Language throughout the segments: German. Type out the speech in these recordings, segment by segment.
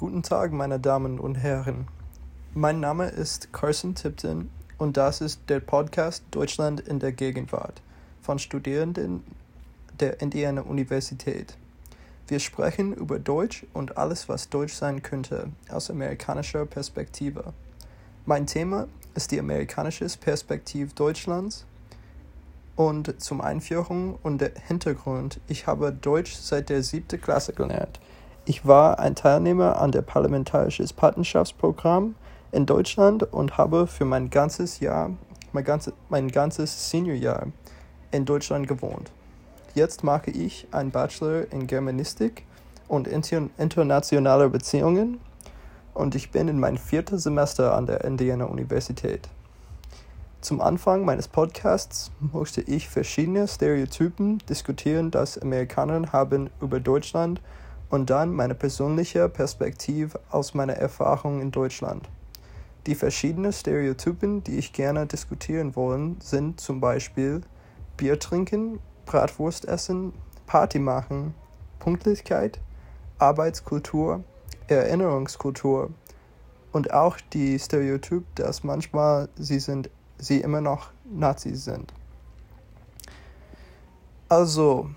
Guten Tag, meine Damen und Herren. Mein Name ist Carson Tipton und das ist der Podcast Deutschland in der Gegenwart von Studierenden der Indiana Universität. Wir sprechen über Deutsch und alles, was Deutsch sein könnte, aus amerikanischer Perspektive. Mein Thema ist die amerikanische Perspektive Deutschlands. Und zum Einführung und Hintergrund, ich habe Deutsch seit der 7. Klasse gelernt. Ich war ein Teilnehmer an der parlamentarischen Patenschaftsprogramm in Deutschland und habe für mein ganzes Seniorjahr in Deutschland gewohnt. Jetzt mache ich einen Bachelor in Germanistik und internationale Beziehungen und ich bin in meinem 4. Semester an der Indiana Universität. Zum Anfang meines Podcasts möchte ich verschiedene Stereotypen diskutieren, das Amerikaner haben über Deutschland und dann meine persönliche Perspektive aus meiner Erfahrung in Deutschland. Die verschiedenen Stereotypen, die ich gerne diskutieren wollen, sind zum Beispiel Bier trinken, Bratwurst essen, Party machen, Pünktlichkeit, Arbeitskultur, Erinnerungskultur und auch die Stereotyp, dass manchmal sie immer noch Nazis sind. Also,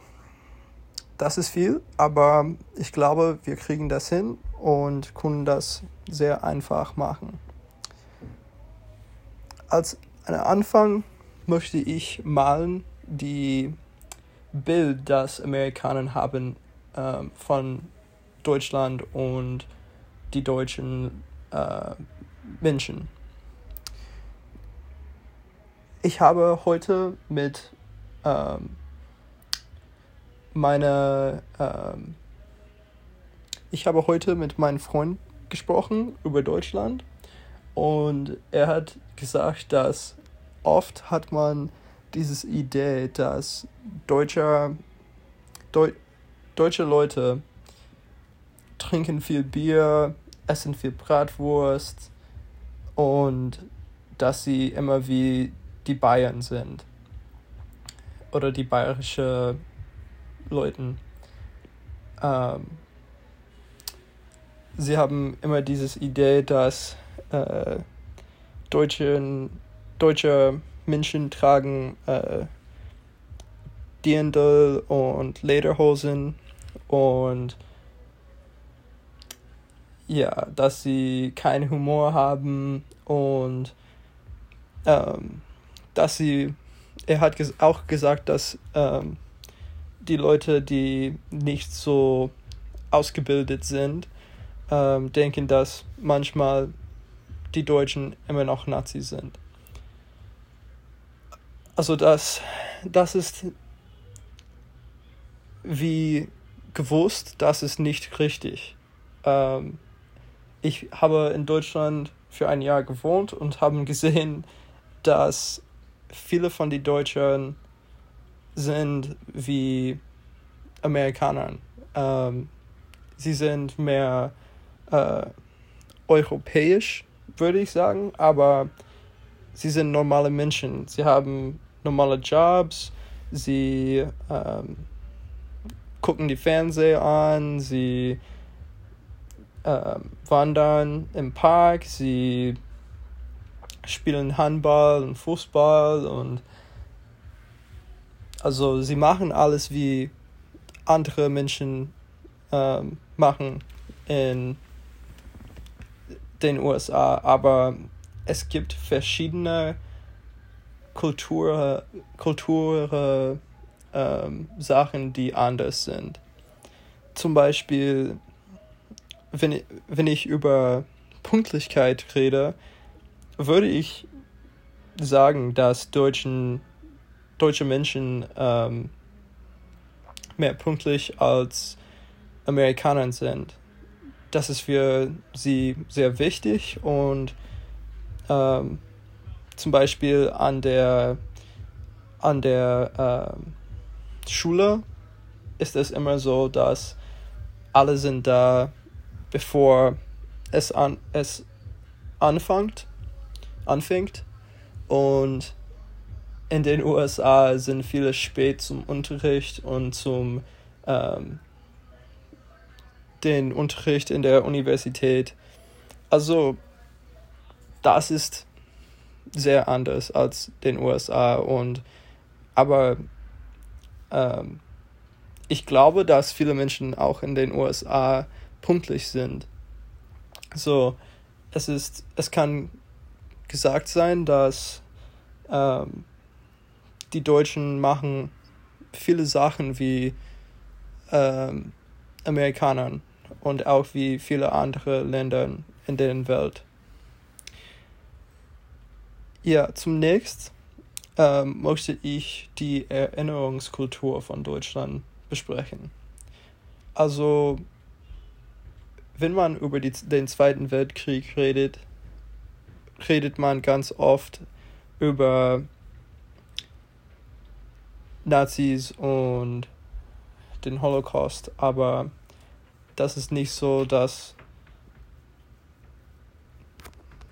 das ist viel, aber ich glaube, wir kriegen das hin und können das sehr einfach machen. Als Anfang möchte ich malen die Bild, das Amerikaner haben von Deutschland und die deutschen Menschen. Ich habe heute mit meinem Freund gesprochen über Deutschland und er hat gesagt, dass oft hat man diese Idee, dass deutsche Leute trinken viel Bier, essen viel Bratwurst und dass sie immer wie die Bayern sind oder die bayerische Leuten. Sie haben immer diese Idee, dass deutsche Menschen tragen Dirndl und Lederhosen und ja, dass sie keinen Humor haben und er hat auch gesagt, dass die Leute, die nicht so ausgebildet sind, denken, dass manchmal die Deutschen immer noch Nazis sind. Also das ist wie gewusst, das ist nicht richtig. Ich habe in Deutschland für ein Jahr gewohnt und habe gesehen, dass viele von den Deutschen sind wie Amerikaner. Sie sind mehr europäisch, würde ich sagen, aber sie sind normale Menschen. Sie haben normale Jobs, sie gucken die Fernseher an, sie wandern im Park, sie spielen Handball und Fußball und also sie machen alles, wie andere Menschen machen in den USA. Aber es gibt verschiedene Kulturen, Sachen, die anders sind. Zum Beispiel, wenn ich über Pünktlichkeit rede, würde ich sagen, dass deutsche Menschen mehr pünktlich als Amerikaner sind. Das ist für sie sehr wichtig und zum Beispiel an der Schule ist es immer so, dass alle sind da, bevor es anfängt und in den USA sind viele spät zum Unterricht und zum den Unterricht in der Universität. Also das ist sehr anders als den USA. Aber ich glaube, dass viele Menschen auch in den USA pünktlich sind. So, es kann gesagt sein, dass die Deutschen machen viele Sachen wie Amerikanern und auch wie viele andere Länder in der Welt. Ja, zunächst möchte ich die Erinnerungskultur von Deutschland besprechen. Also, wenn man über den Zweiten Weltkrieg redet, redet man ganz oft über Nazis und den Holocaust, aber das ist nicht so, dass